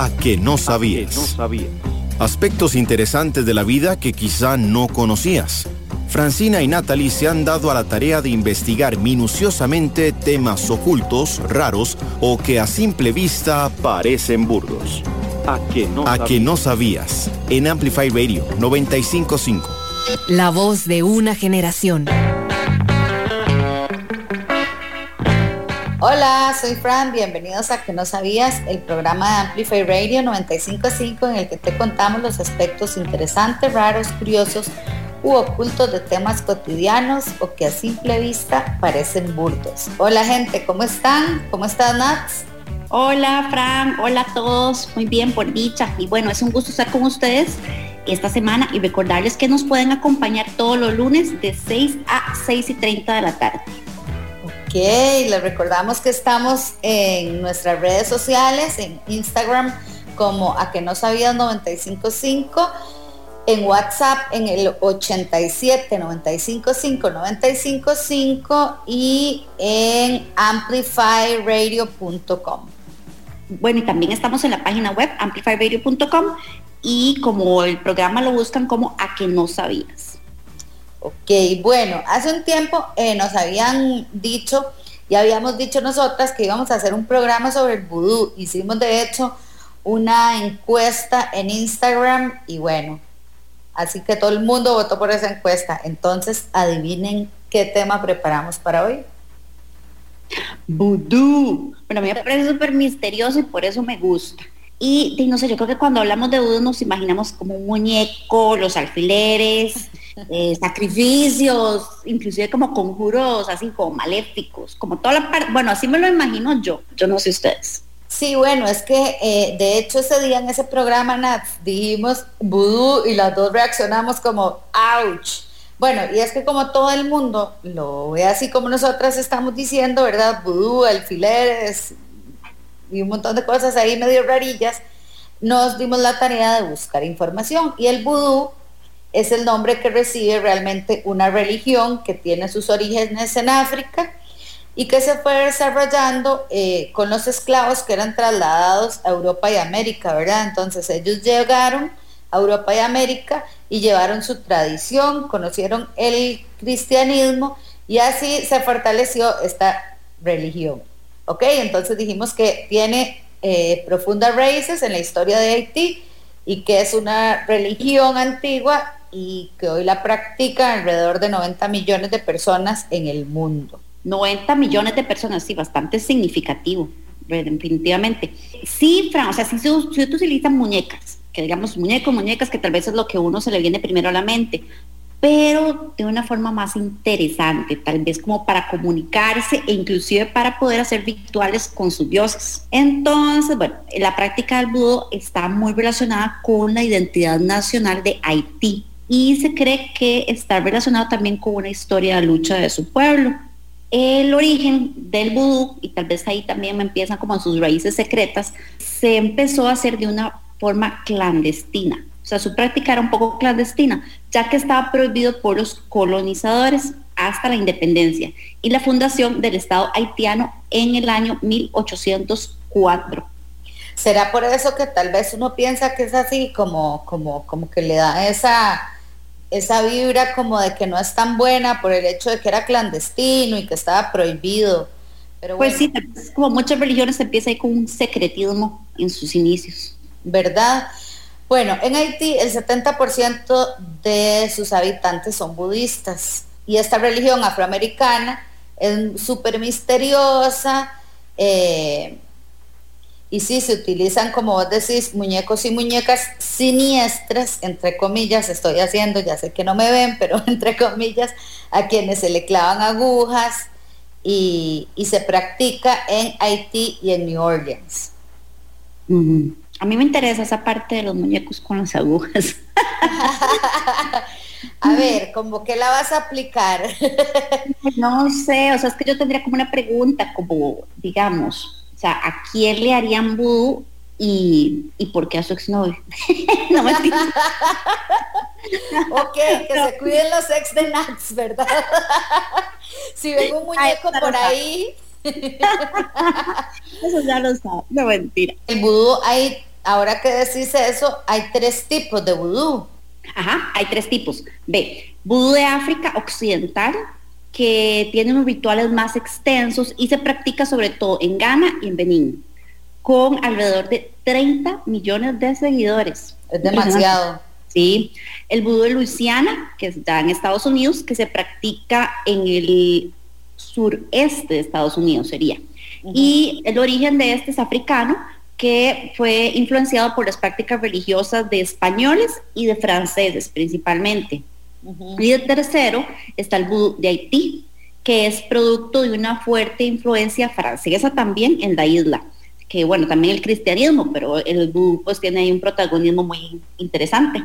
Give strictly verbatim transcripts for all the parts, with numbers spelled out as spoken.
a que no sabías. No sabía. Aspectos interesantes de la vida que quizá no conocías. Francina y Natalie se han dado a la tarea de investigar minuciosamente temas ocultos, raros o que a simple vista parecen burdos. A que no, a que no sabías. En Amplify Radio noventa y cinco punto cinco. La voz de una generación. Hola, soy Fran, bienvenidos a Que No Sabías, el programa de Amplify Radio noventa y cinco punto cinco en el que te contamos los aspectos interesantes, raros, curiosos u ocultos de temas cotidianos o que a simple vista parecen burdos. Hola gente, ¿cómo están? ¿Cómo estás, Nats? Hola Fran, hola a todos, muy bien por dicha y bueno, es un gusto estar con ustedes esta semana y recordarles que nos pueden acompañar todos los lunes de seis a seis y treinta de la tarde. Ok, les recordamos que estamos en nuestras redes sociales, en Instagram como A Que No Sabías noventa y cinco punto cinco, en WhatsApp en el ochenta y siete, noventa y cinco, cinco, noventa y cinco, cinco y en amplify radio punto com. Bueno, y también estamos en la página web amplify radio punto com y como el programa lo buscan como A Que No Sabías. Ok, bueno, hace un tiempo eh, nos habían dicho, y habíamos dicho nosotras que íbamos a hacer un programa sobre el vudú. Hicimos de hecho una encuesta en Instagram y bueno, así que todo el mundo votó por esa encuesta. Entonces, adivinen qué tema preparamos para hoy. Vudú. Bueno, a mí me parece súper misterioso y por eso me gusta. Y, y no sé, yo creo que cuando hablamos de vudú nos imaginamos como un muñeco, los alfileres... Eh, sacrificios, inclusive como conjuros así como maléficos, como toda la parte, bueno, así me lo imagino yo, yo no sé ustedes. Sí, bueno, es que eh, de hecho ese día en ese programa, Nat, dijimos vudú y las dos reaccionamos como ouch. Bueno, y es que como todo el mundo lo ve así como nosotras estamos diciendo, ¿verdad? Vudú, alfileres y un montón de cosas ahí medio rarillas, nos dimos la tarea de buscar información y el vudú es el nombre que recibe realmente una religión que tiene sus orígenes en África y que se fue desarrollando eh, con los esclavos que eran trasladados a Europa y América, ¿verdad? Entonces ellos llegaron a Europa y América y llevaron su tradición, conocieron el cristianismo y así se fortaleció esta religión. Ok, entonces dijimos que tiene eh, profundas raíces en la historia de Haití y que es una religión antigua y que hoy la practican alrededor de noventa millones de personas en el mundo. noventa millones de personas, sí, bastante significativo, definitivamente. Sí, Fran, o sea, sí se, se utilizan muñecas, que digamos muñecos, muñecas, que tal vez es lo que a uno se le viene primero a la mente, pero de una forma más interesante, tal vez como para comunicarse e inclusive para poder hacer rituales con sus dioses. Entonces, bueno, la práctica del vudú está muy relacionada con la identidad nacional de Haití y se cree que está relacionado también con una historia de lucha de su pueblo. El origen del vudú, y tal vez ahí también empiezan como sus raíces secretas, se empezó a hacer de una forma clandestina. O sea, su práctica era un poco clandestina, ya que estaba prohibido por los colonizadores hasta la independencia y la fundación del Estado haitiano en el año mil ochocientos cuatro. ¿Será por eso que tal vez uno piensa que es así, como, como, como que le da esa, esa vibra como de que no es tan buena por el hecho de que era clandestino y que estaba prohibido? Pero bueno. Pues sí, como muchas religiones empieza ahí con un secretismo en sus inicios. ¿Verdad? Bueno, en Haití el setenta por ciento de sus habitantes son budistas y esta religión afroamericana es súper misteriosa eh, y sí, se utilizan, como vos decís, muñecos y muñecas siniestras, entre comillas, estoy haciendo, ya sé que no me ven, pero entre comillas, a quienes se le clavan agujas y, y se practica en Haití y en New Orleans. Mm-hmm. A mí me interesa esa parte de los muñecos con las agujas. A ver, ¿cómo que la vas a aplicar? No sé, o sea, es que yo tendría como una pregunta, como, digamos, o sea, ¿a quién le harían vudú y, y por qué a su exnovio? No me entiendo. Ok, que no. Se cuiden los ex de Nats, ¿verdad? Si ven un muñeco Ay, por ahí... Eso ya lo sabe, no mentira. El vudú hay ahora que decís eso, hay tres tipos de vudú. Ajá, hay tres tipos. Ve, vudú de África Occidental, que tiene unos rituales más extensos y se practica sobre todo en Ghana y en Benín, con alrededor de treinta millones de seguidores. Es demasiado. Sí. El vudú de Luisiana, que está en Estados Unidos, que se practica en el sureste de Estados Unidos, sería. Uh-huh. Y el origen de este es africano, que fue influenciado por las prácticas religiosas de españoles y de franceses principalmente. Uh-huh. Y el tercero está el vudú de Haití, que es producto de una fuerte influencia francesa también en la isla, que bueno, también el cristianismo, pero el vudú pues tiene ahí un protagonismo muy interesante.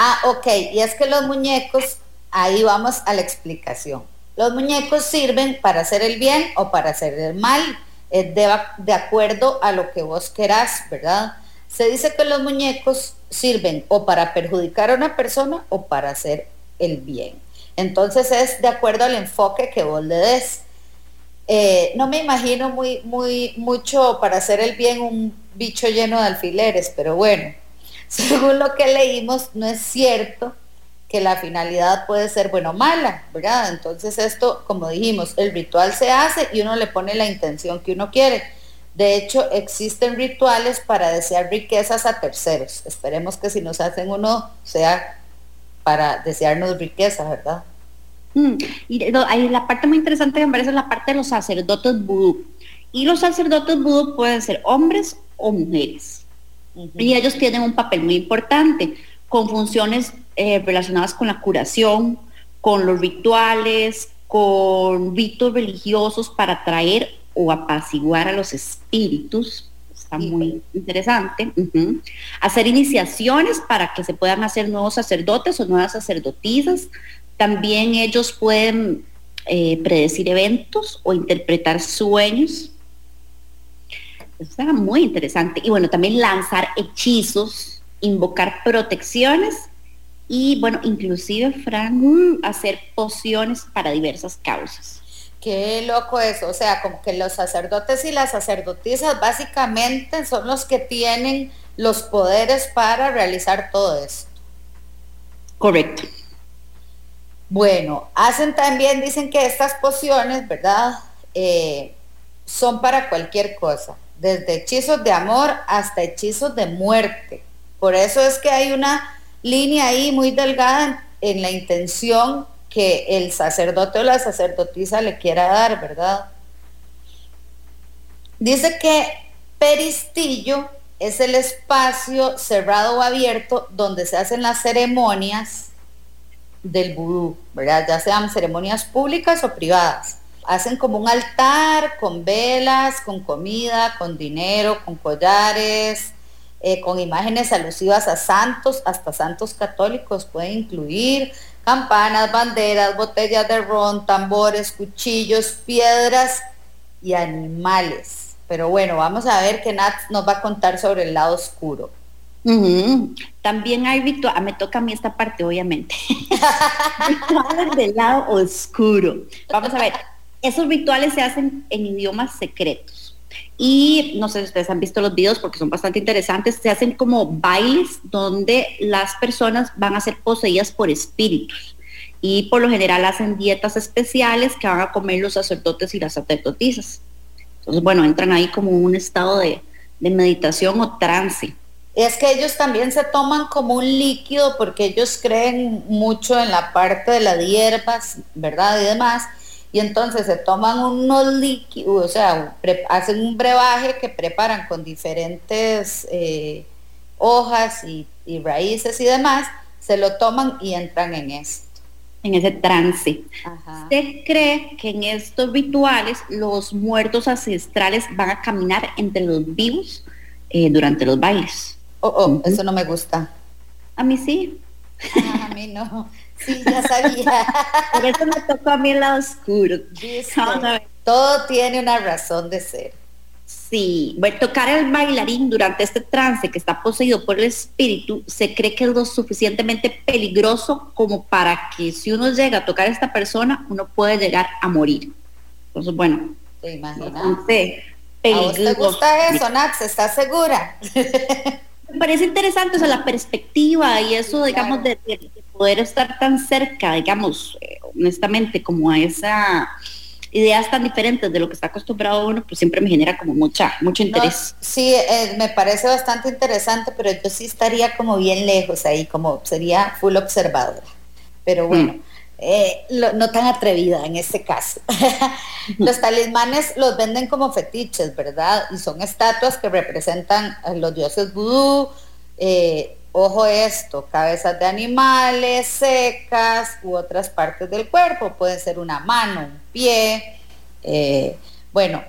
Ah, ok, y es que los muñecos, ahí vamos a la explicación. Los muñecos sirven para hacer el bien o para hacer el mal, es de, de acuerdo a lo que vos querás, ¿verdad? Se dice que los muñecos sirven o para perjudicar a una persona o para hacer el bien. Entonces es de acuerdo al enfoque que vos le des. Eh, no me imagino muy, muy, mucho para hacer el bien un bicho lleno de alfileres, pero bueno, según lo que leímos, no es cierto que la finalidad puede ser bueno o mala, ¿verdad? Entonces esto, como dijimos, el ritual se hace y uno le pone la intención que uno quiere. De hecho, existen rituales para desear riquezas a terceros. Esperemos que si nos hacen uno sea para desearnos riquezas, ¿verdad? Mm, y lo, hay la parte muy interesante que me parece es la parte de los sacerdotes vudú. Y los sacerdotes vudú pueden ser hombres o mujeres. Uh-huh. Y ellos tienen un papel muy importante, con funciones eh, relacionadas con la curación, con los rituales, con ritos religiosos para atraer o apaciguar a los espíritus, está muy interesante, uh-huh. Hacer iniciaciones para que se puedan hacer nuevos sacerdotes o nuevas sacerdotisas, también ellos pueden eh, predecir eventos o interpretar sueños, está muy interesante, y bueno, también lanzar hechizos, invocar protecciones, y bueno, inclusive, Fran, hacer pociones para diversas causas. Qué loco eso, o sea, como que los sacerdotes y las sacerdotisas básicamente son los que tienen los poderes para realizar todo esto. Correcto. Bueno, hacen también, dicen que estas pociones, ¿verdad? Eh, son para cualquier cosa, desde hechizos de amor hasta hechizos de muerte. Por eso es que hay una línea ahí muy delgada en, en la intención que el sacerdote o la sacerdotisa le quiera dar, ¿verdad? Dice que peristillo es el espacio cerrado o abierto donde se hacen las ceremonias del vudú, ¿verdad? Ya sean ceremonias públicas o privadas. Hacen como un altar con velas, con comida, con dinero, con collares, eh, con imágenes alusivas a santos, hasta santos católicos pueden incluir, campanas, banderas, botellas de ron, tambores, cuchillos, piedras y animales. Pero bueno, vamos a ver que Nat nos va a contar sobre el lado oscuro. Uh-huh. También hay rituales, me toca a mí esta parte obviamente, rituales del lado oscuro. Vamos a ver, esos rituales se hacen en idiomas secretos. Y no sé si ustedes han visto los videos porque son bastante interesantes, se hacen como bailes donde las personas van a ser poseídas por espíritus y por lo general hacen dietas especiales que van a comer los sacerdotes y las sacerdotisas. Entonces, bueno, entran ahí como un estado de, de meditación o trance. Es que ellos también se toman como un líquido porque ellos creen mucho en la parte de las hierbas, ¿verdad? Y demás. Y entonces se toman unos líquidos, o sea, pre- hacen un brebaje que preparan con diferentes eh, hojas y, y raíces y demás, se lo toman y entran en esto. En ese trance. Ajá. Se cree que en estos rituales los muertos ancestrales van a caminar entre los vivos eh, durante los bailes. Oh, oh, uh-huh. Eso no me gusta. A mí sí. Ah, a mí no. Sí, ya sabía. Por eso me tocó a mí el lado oscuro. Vamos a ver. Todo tiene una razón de ser. Sí, bueno, tocar al bailarín durante este trance que está poseído por el espíritu se cree que es lo suficientemente peligroso como para que si uno llega a tocar a esta persona, uno puede llegar a morir. Entonces, bueno, te imaginas. Entonces, ¿A vos te gusta eso, Nats? ¿Estás segura? Me parece interesante, o sea, la perspectiva y eso, digamos, claro, de, de poder estar tan cerca, digamos, eh, honestamente, como a esa ideas tan diferentes de lo que está acostumbrado uno, pues siempre me genera como mucha, mucho interés. No, sí, eh, me parece bastante interesante, pero yo sí estaría como bien lejos ahí, como sería full observadora, pero bueno, mm. eh, lo, no tan atrevida en este caso. Los talismanes los venden como fetiches, ¿verdad? Y son estatuas que representan a los dioses vudú, eh, ojo esto, cabezas de animales, secas u otras partes del cuerpo, puede ser una mano, un pie, eh, bueno,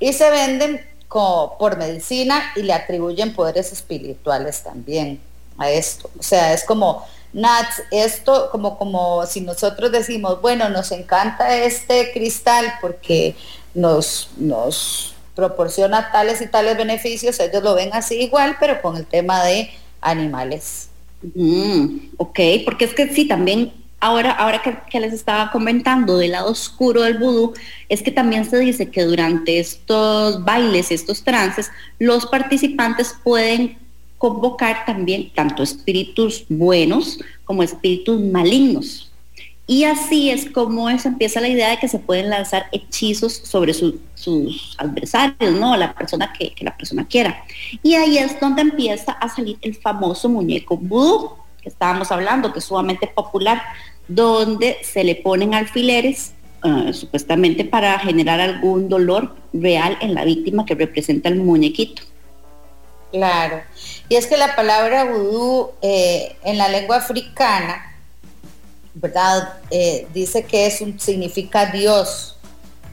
y se venden como por medicina y le atribuyen poderes espirituales también a esto. O sea, es como, Nats, esto como, como si nosotros decimos, bueno, nos encanta este cristal porque nos... nos proporciona tales y tales beneficios, ellos lo ven así igual, pero con el tema de animales. Mm, ok, porque es que sí, también ahora, ahora que, que les estaba comentando del lado oscuro del vudú, es que también se dice que durante estos bailes, estos trances, los participantes pueden convocar también tanto espíritus buenos como espíritus malignos. Y así es como se empieza la idea de que se pueden lanzar hechizos sobre su, sus adversarios, ¿no? La persona que, que la persona quiera. Y ahí es donde empieza a salir el famoso muñeco vudú, que estábamos hablando, que es sumamente popular, donde se le ponen alfileres, uh, supuestamente para generar algún dolor real en la víctima que representa el muñequito. Claro. Y es que la palabra vudú eh, en la lengua africana, ¿verdad? Eh, dice que es un, significa Dios,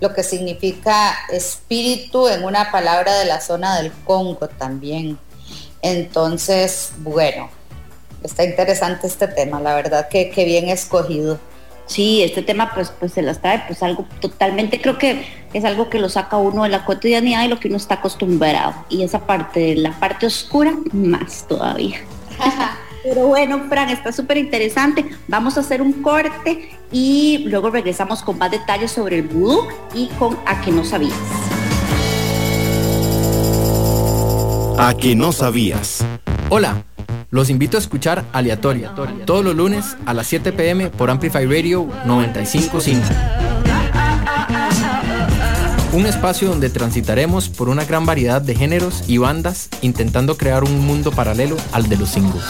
lo que significa espíritu en una palabra de la zona del Congo también. Entonces, bueno, está interesante este tema, la verdad que, que bien escogido. Sí, este tema pues, pues se las trae, pues algo totalmente, creo que es algo que lo saca uno de la cotidianidad y lo que uno está acostumbrado, y esa parte, la parte oscura más todavía. Pero bueno, Fran, está súper interesante. Vamos a hacer un corte y luego regresamos con más detalles sobre el vudú y con A Que No Sabías. A Que No Sabías. Hola, los invito a escuchar Aleatoria todos los lunes a las siete p.m. por Amplify Radio noventa y cinco punto cinco. Un espacio donde transitaremos por una gran variedad de géneros y bandas intentando crear un mundo paralelo al de los singles.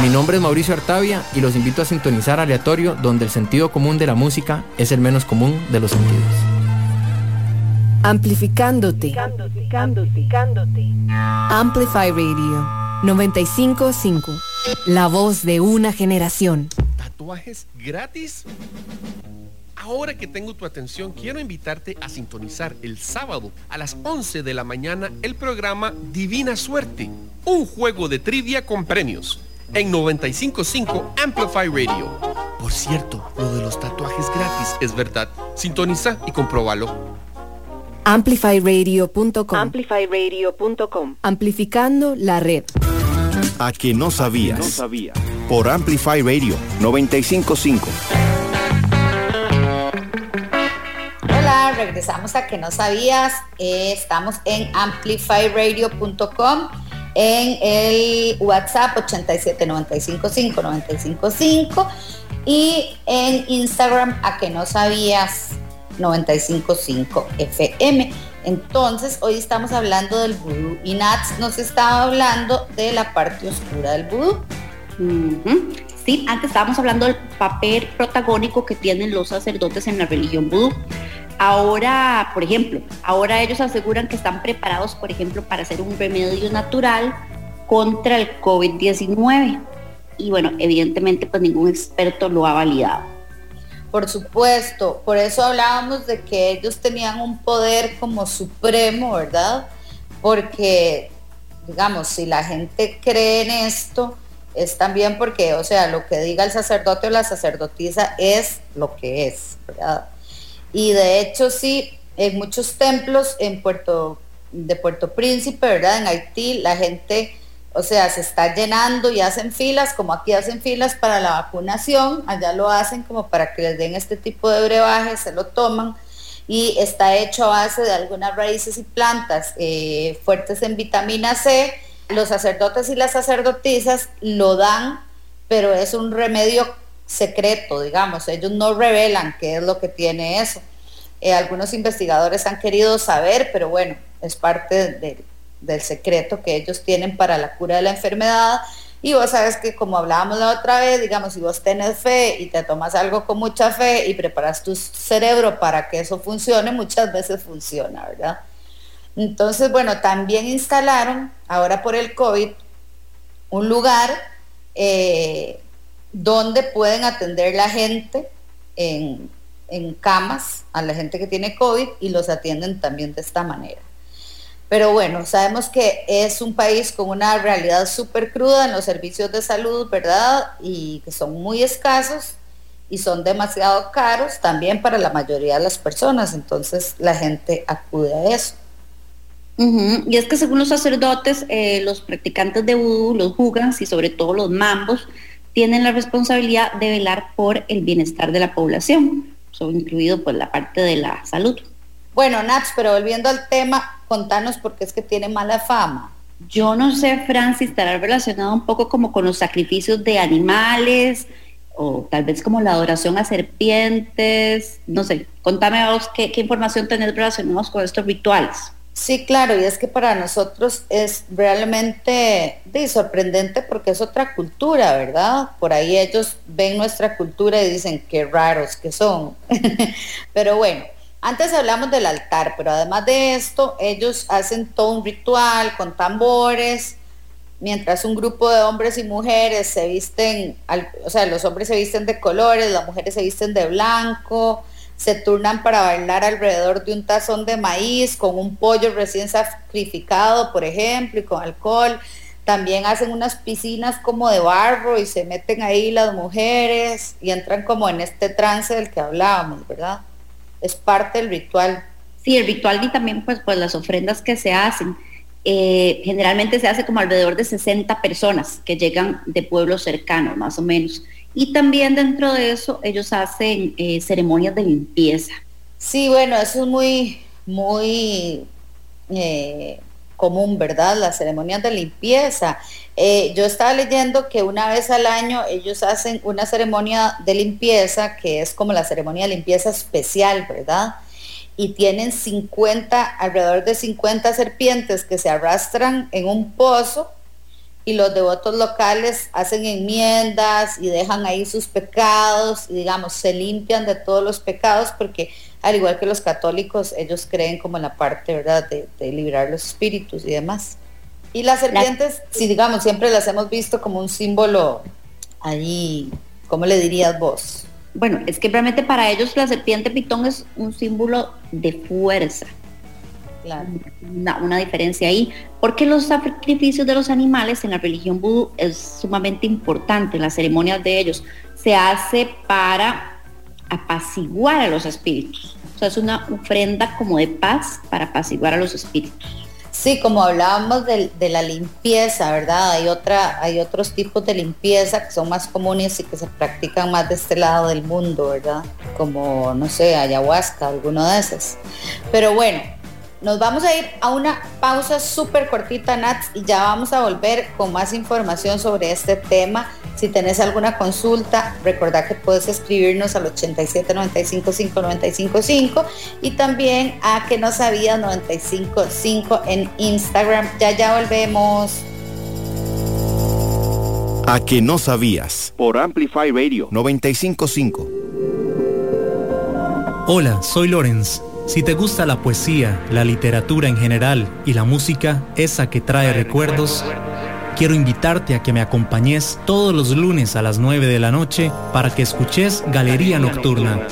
Mi nombre es Mauricio Artavia y los invito a sintonizar Aleatorio, donde el sentido común de la música es el menos común de los sentidos. Amplificándote. Amplify Radio noventa y cinco punto cinco. La voz de una generación. ¿Tatuajes gratis? Ahora que tengo tu atención, quiero invitarte a sintonizar el sábado a las once de la mañana el programa Divina Suerte, un juego de trivia con premios, en noventa y cinco punto cinco Amplify Radio. Por cierto, lo de los tatuajes gratis es verdad. Sintoniza y compróbalo. amplify radio punto com. amplify radio punto com. Amplificando la red. A Que No Sabías. No sabía. Por Amplify Radio noventa y cinco punto cinco. Regresamos a Que No Sabías, eh, estamos en amplify radio punto com, en el WhatsApp ocho siete nueve cinco cinco nueve cinco cinco y en Instagram A Que No Sabías noventa y cinco punto cinco F M. Entonces hoy estamos hablando del vudú y Nats nos estaba hablando de la parte oscura del vudú. Uh-huh. Sí, antes estábamos hablando del papel protagónico que tienen los sacerdotes en la religión vudú. Ahora, por ejemplo, ahora ellos aseguran que están preparados, por ejemplo, para hacer un remedio natural contra el covid diecinueve. Y bueno, evidentemente, pues ningún experto lo ha validado. Por supuesto, por eso hablábamos de que ellos tenían un poder como supremo, ¿verdad? Porque, digamos, si la gente cree en esto, es también porque, o sea, lo que diga el sacerdote o la sacerdotisa es lo que es, ¿verdad? Y de hecho sí, en muchos templos en Puerto, de Puerto Príncipe, ¿verdad? En Haití, la gente, o sea, se está llenando y hacen filas, como aquí hacen filas para la vacunación, allá lo hacen como para que les den este tipo de brebajes, se lo toman. y está hecho a base de algunas raíces y plantas eh, fuertes en vitamina C. Los sacerdotes y las sacerdotisas lo dan, pero es un remedio secreto, digamos, ellos no revelan qué es lo que tiene eso. Eh, algunos investigadores han querido saber, pero bueno, es parte de, del secreto que ellos tienen para la cura de la enfermedad. Y vos sabes que, como hablábamos la otra vez, digamos, si vos tenés fe y te tomas algo con mucha fe y preparas tu cerebro para que eso funcione, muchas veces funciona, ¿verdad? Entonces, bueno, también instalaron, ahora por el COVID, un lugar eh, donde pueden atender la gente en, en camas, a la gente que tiene COVID, y los atienden también de esta manera. Pero bueno, sabemos que es un país con una realidad súper cruda en los servicios de salud, ¿verdad? Y que son muy escasos y son demasiado caros también para la mayoría de las personas. Entonces la gente acude a eso. Uh-huh. Y es que según los sacerdotes, eh, los practicantes de vudú, los jugans y sobre todo los mambos, tienen la responsabilidad de velar por el bienestar de la población, so, incluido pues la parte de la salud. Bueno, Nats, pero volviendo al tema, contanos por qué es que tiene mala fama. Yo no sé, Fran, si estará relacionado un poco como con los sacrificios de animales, o tal vez como la adoración a serpientes, no sé. Contame a vos qué, qué información tenés relacionados con estos rituales. Sí, claro, y es que para nosotros es realmente sí, sorprendente porque es otra cultura, ¿verdad? Por ahí ellos ven nuestra cultura y dicen qué raros que son. Pero bueno, antes hablamos del altar, pero además de esto, ellos hacen todo un ritual con tambores, mientras un grupo de hombres y mujeres se visten, o sea, los hombres se visten de colores, las mujeres se visten de blanco, se turnan para bailar alrededor de un tazón de maíz con un pollo recién sacrificado, por ejemplo, y con alcohol. También hacen unas piscinas como de barro y se meten ahí las mujeres y entran como en este trance del que hablábamos, ¿verdad? Es parte del ritual. Sí, el ritual y también pues, pues las ofrendas que se hacen. Eh, generalmente se hace como alrededor de sesenta personas que llegan de pueblos cercanos, más o menos. Y también dentro de eso ellos hacen eh, ceremonias de limpieza. Sí, bueno, eso es muy, muy eh, común, ¿verdad? Las ceremonias de limpieza. Eh, yo estaba leyendo que una vez al año ellos hacen una ceremonia de limpieza que es como la ceremonia de limpieza especial, ¿verdad? Y tienen cincuenta, alrededor de cincuenta serpientes que se arrastran en un pozo y los devotos locales hacen enmiendas y dejan ahí sus pecados y, digamos, se limpian de todos los pecados porque, al igual que los católicos, ellos creen como en la parte, ¿verdad?, de, de liberar los espíritus y demás. Y las serpientes, la... sí, digamos, siempre las hemos visto como un símbolo ahí, ¿cómo le dirías vos? Bueno, es que realmente para ellos la serpiente pitón es un símbolo de fuerza. Claro. Una, una diferencia ahí, porque los sacrificios de los animales en la religión vudú es sumamente importante, las ceremonias de ellos se hace para apaciguar a los espíritus, o sea, es una ofrenda como de paz para apaciguar a los espíritus. Sí, como hablábamos de, de la limpieza, ¿verdad? Hay otra, hay otros tipos de limpieza que son más comunes y que se practican más de este lado del mundo, ¿verdad? Como, no sé, ayahuasca, alguno de esos. Pero bueno, nos vamos a ir a una pausa súper cortita, Nats, y ya vamos a volver con más información sobre este tema. Si tenés alguna consulta, recordá que puedes escribirnos al ochenta y siete, noventa y cinco, cinco, noventa y cinco, cinco y también a que no sabía noventa y cinco punto cinco en Instagram. Ya, ya volvemos. A que no sabías. Por Amplify Radio noventa y cinco punto cinco. Hola, soy Lorenz. Si te gusta la poesía, la literatura en general y la música, esa que trae recuerdos, quiero invitarte a que me acompañes todos los lunes a las nueve de la noche para que escuches Galería Nocturna,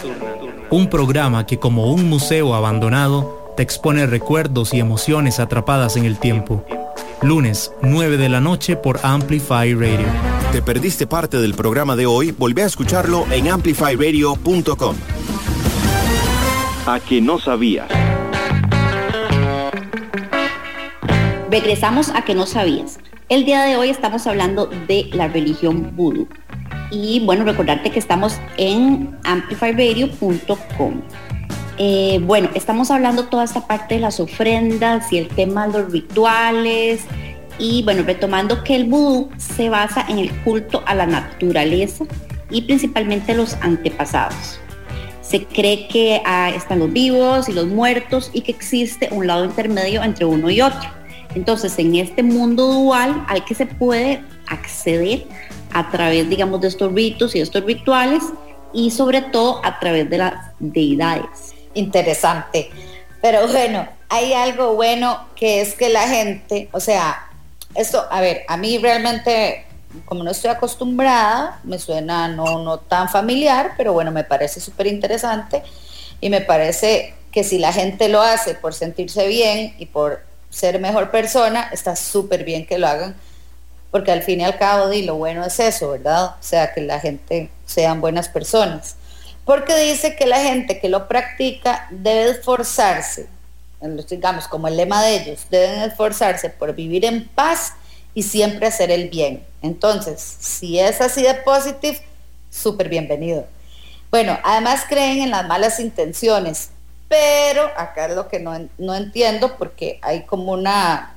un programa que, como un museo abandonado, te expone recuerdos y emociones atrapadas en el tiempo. Lunes, nueve de la noche por Amplify Radio. ¿Te perdiste parte del programa de hoy? Volvé a escucharlo en amplify radio punto com. A que no sabías. Regresamos a que no sabías. El día de hoy estamos hablando de la religión vudú. Y bueno, recordarte que estamos en amplify radio punto com. Eh, bueno, estamos hablando toda esta parte de las ofrendas y el tema de los rituales. Y bueno, retomando que el vudú se basa en el culto a la naturaleza y principalmente los antepasados. Se cree que ah, están los vivos y los muertos y que existe un lado intermedio entre uno y otro. Entonces, en este mundo dual al que se puede acceder a través, digamos, de estos ritos y de estos rituales y sobre todo a través de las deidades. Interesante. Pero bueno, hay algo bueno que es que la gente, o sea, esto, a ver, a mí realmente, como no estoy acostumbrada, me suena no, no tan familiar, pero bueno, me parece súper interesante y me parece que si la gente lo hace por sentirse bien y por ser mejor persona, está súper bien que lo hagan, porque al fin y al cabo, di, lo bueno es eso, ¿verdad? O sea, que la gente sean buenas personas. Porque dice que la gente que lo practica debe esforzarse, digamos, como el lema de ellos, deben esforzarse por vivir en paz y siempre hacer el bien. Entonces, si es así de positive, súper bienvenido. Bueno, además creen en las malas intenciones, pero acá es lo que no, no entiendo, porque hay como una,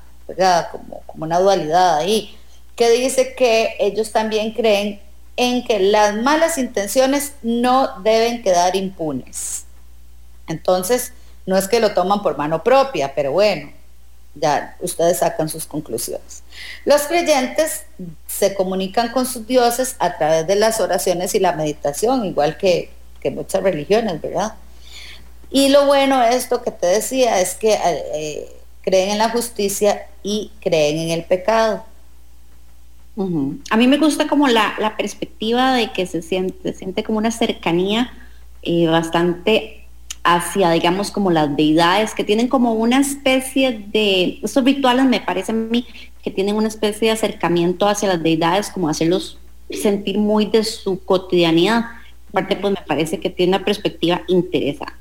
como, como una dualidad ahí, que dice que ellos también creen en que las malas intenciones no deben quedar impunes. Entonces, no es que lo toman por mano propia, pero bueno, ya ustedes sacan sus conclusiones. Los creyentes se comunican con sus dioses a través de las oraciones y la meditación, igual que, que muchas religiones, ¿verdad? Y lo bueno de esto que te decía es que eh, creen en la justicia y creen en el pecado. Uh-huh. A mí me gusta como la, la perspectiva de que se siente, se siente como una cercanía eh, bastante hacia, digamos, como las deidades, que tienen como una especie de, estos rituales me parece a mí, que tienen una especie de acercamiento hacia las deidades, como hacerlos sentir muy de su cotidianidad. Aparte, pues me parece que tiene una perspectiva interesante.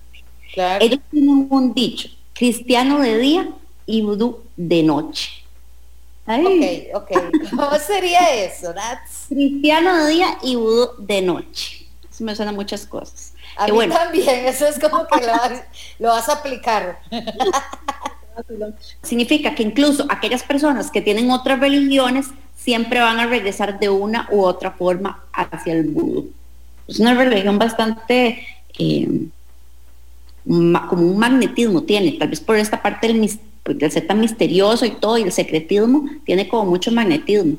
Claro. Ellos tienen un dicho, cristiano de día y vudú de noche. Ay. Ok, ok. ¿Cómo sería eso, Nats? Cristiano de día y vudú de noche. Eso me suena a muchas cosas. A mí bueno. También, eso es como que lo vas, lo vas a aplicar. Significa que incluso aquellas personas que tienen otras religiones siempre van a regresar de una u otra forma hacia el vudú. Es una religión bastante, eh, ma, como un magnetismo tiene, tal vez por esta parte del, del ser tan misterioso y todo, y el secretismo, tiene como mucho magnetismo.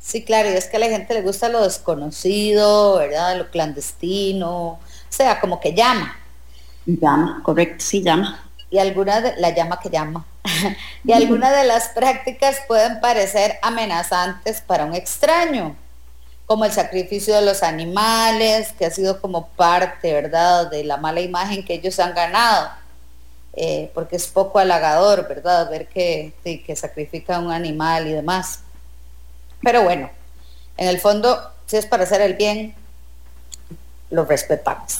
Sí, claro, y es que a la gente le gusta lo desconocido, ¿verdad? Lo clandestino, o sea, como que llama. Llama, correcto, sí, llama. Y algunas, de, la llama que llama. Y algunas de las prácticas pueden parecer amenazantes para un extraño, como el sacrificio de los animales, que ha sido como parte, ¿verdad?, de la mala imagen que ellos han ganado, eh, porque es poco halagador, ¿verdad?, ver que, sí, que sacrifica un animal y demás. Pero bueno, en el fondo, si es para hacer el bien, lo respetamos.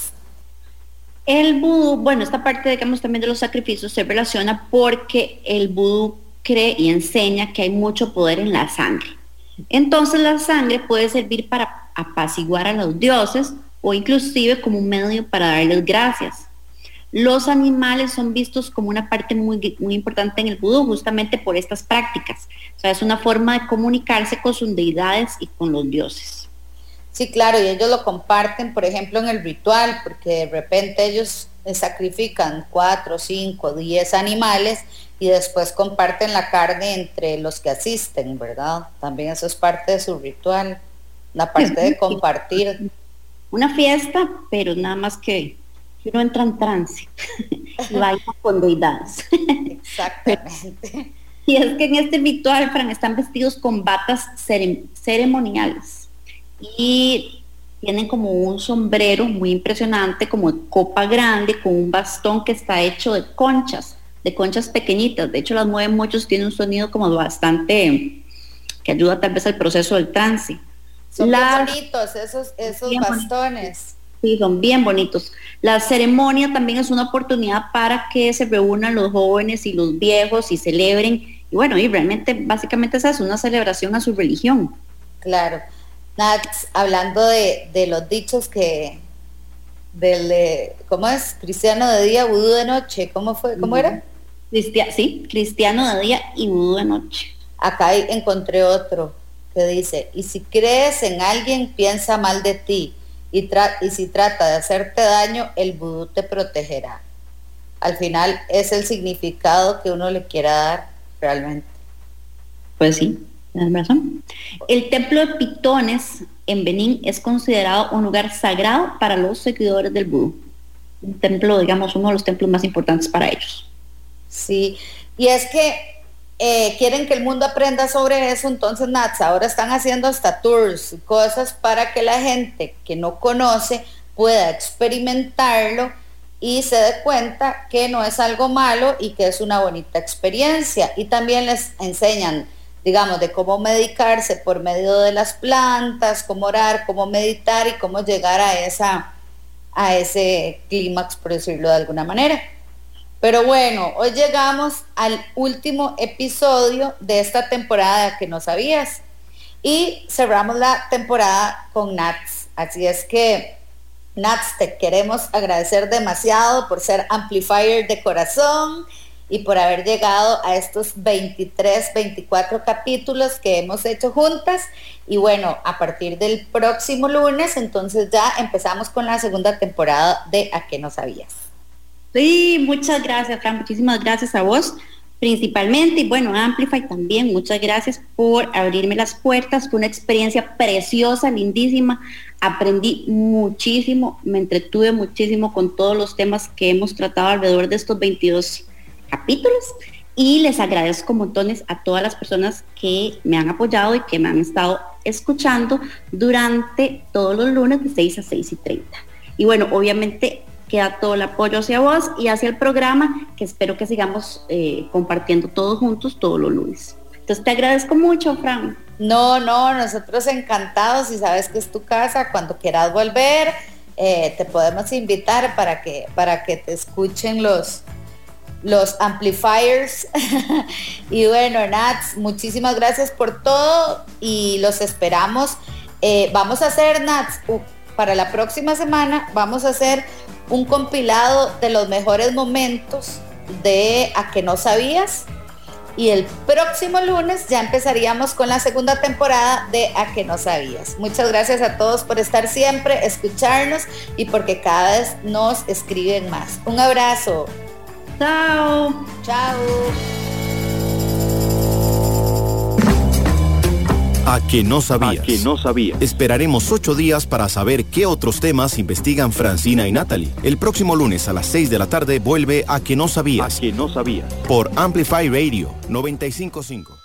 El vudú, bueno, esta parte, digamos, también de los sacrificios se relaciona porque el vudú cree y enseña que hay mucho poder en la sangre. Entonces la sangre puede servir para apaciguar a los dioses o inclusive como un medio para darles gracias. Los animales son vistos como una parte muy, muy importante en el vudú, justamente por estas prácticas. O sea, es una forma de comunicarse con sus deidades y con los dioses. Sí, claro, y ellos lo comparten, por ejemplo, en el ritual, porque de repente ellos sacrifican cuatro, cinco, diez animales y después comparten la carne entre los que asisten, ¿verdad? También eso es parte de su ritual, la parte de compartir. Una fiesta, pero nada más que... uno entra en trance y baila con deidades. Exactamente. Y es que en este ritual, Fran, están vestidos con batas cere- ceremoniales y tienen como un sombrero muy impresionante, como de copa grande, con un bastón que está hecho de conchas, de conchas pequeñitas. De hecho, las mueven muchos, tiene un sonido como bastante, que ayuda tal vez al proceso del trance. Son las, muy bonitos esos, esos bastones. Bonitos. Sí, son bien bonitos. La ceremonia también es una oportunidad para que se reúnan los jóvenes y los viejos y celebren. Y bueno, y realmente, básicamente esa es una celebración a su religión. Claro. Nats, hablando de, de los dichos que, del, ¿cómo es? Cristiano de día, vudú de noche, ¿cómo fue? ¿Cómo uh-huh. era? Cristia- sí, cristiano de día y vudú de noche. Acá encontré otro que dice, y si crees en alguien, piensa mal de ti, y, tra- y si trata de hacerte daño, el vudú te protegerá. Al final es el significado que uno le quiera dar realmente. Pues sí, tienes razón. El templo de Pitones en Benín es considerado un lugar sagrado para los seguidores del vudú. Un templo, digamos, uno de los templos más importantes para ellos. Sí, y es que eh, quieren que el mundo aprenda sobre eso, entonces Nats, ahora están haciendo hasta tours, cosas para que la gente que no conoce pueda experimentarlo y se dé cuenta que no es algo malo y que es una bonita experiencia. Y también les enseñan, digamos, de cómo medicarse por medio de las plantas, cómo orar, cómo meditar y cómo llegar a esa, a ese clímax, por decirlo de alguna manera. Pero bueno, hoy llegamos al último episodio de esta temporada que no sabías y cerramos la temporada con Nats. Así es que, Nats, te queremos agradecer demasiado por ser amplifier de corazón y por haber llegado a estos veintitrés, veinticuatro capítulos que hemos hecho juntas. Y bueno, a partir del próximo lunes, entonces ya empezamos con la segunda temporada de ¿A qué no sabías? Sí, muchas gracias, Fran, muchísimas gracias a vos, principalmente, y bueno, Amplify también, muchas gracias por abrirme las puertas, fue una experiencia preciosa, lindísima, aprendí muchísimo, me entretuve muchísimo con todos los temas que hemos tratado alrededor de estos veintidós capítulos, y les agradezco montones a todas las personas que me han apoyado y que me han estado escuchando durante todos los lunes de seis a seis y treinta, y bueno, obviamente, queda todo el apoyo hacia vos y hacia el programa, que espero que sigamos eh, compartiendo todos juntos todos los lunes. Entonces te agradezco mucho, Fran. No, no, nosotros encantados, y sabes que es tu casa, cuando quieras volver, eh, te podemos invitar para que, para que te escuchen los, los amplifiers. Y bueno, Nats, muchísimas gracias por todo y los esperamos. Eh, vamos a hacer, Nats, uh, para la próxima semana vamos a hacer un compilado de los mejores momentos de A que no sabías, y el próximo lunes ya empezaríamos con la segunda temporada de A que no sabías. Muchas gracias a todos por estar siempre, escucharnos y porque cada vez nos escriben más. Un abrazo. Chao. Chao. A que no sabías. A que no sabías. Esperaremos ocho días para saber qué otros temas investigan Francina y Natalie. El próximo lunes a las seis de la tarde vuelve A que no sabías. A que no sabías. Por Amplify Radio noventa y cinco punto cinco.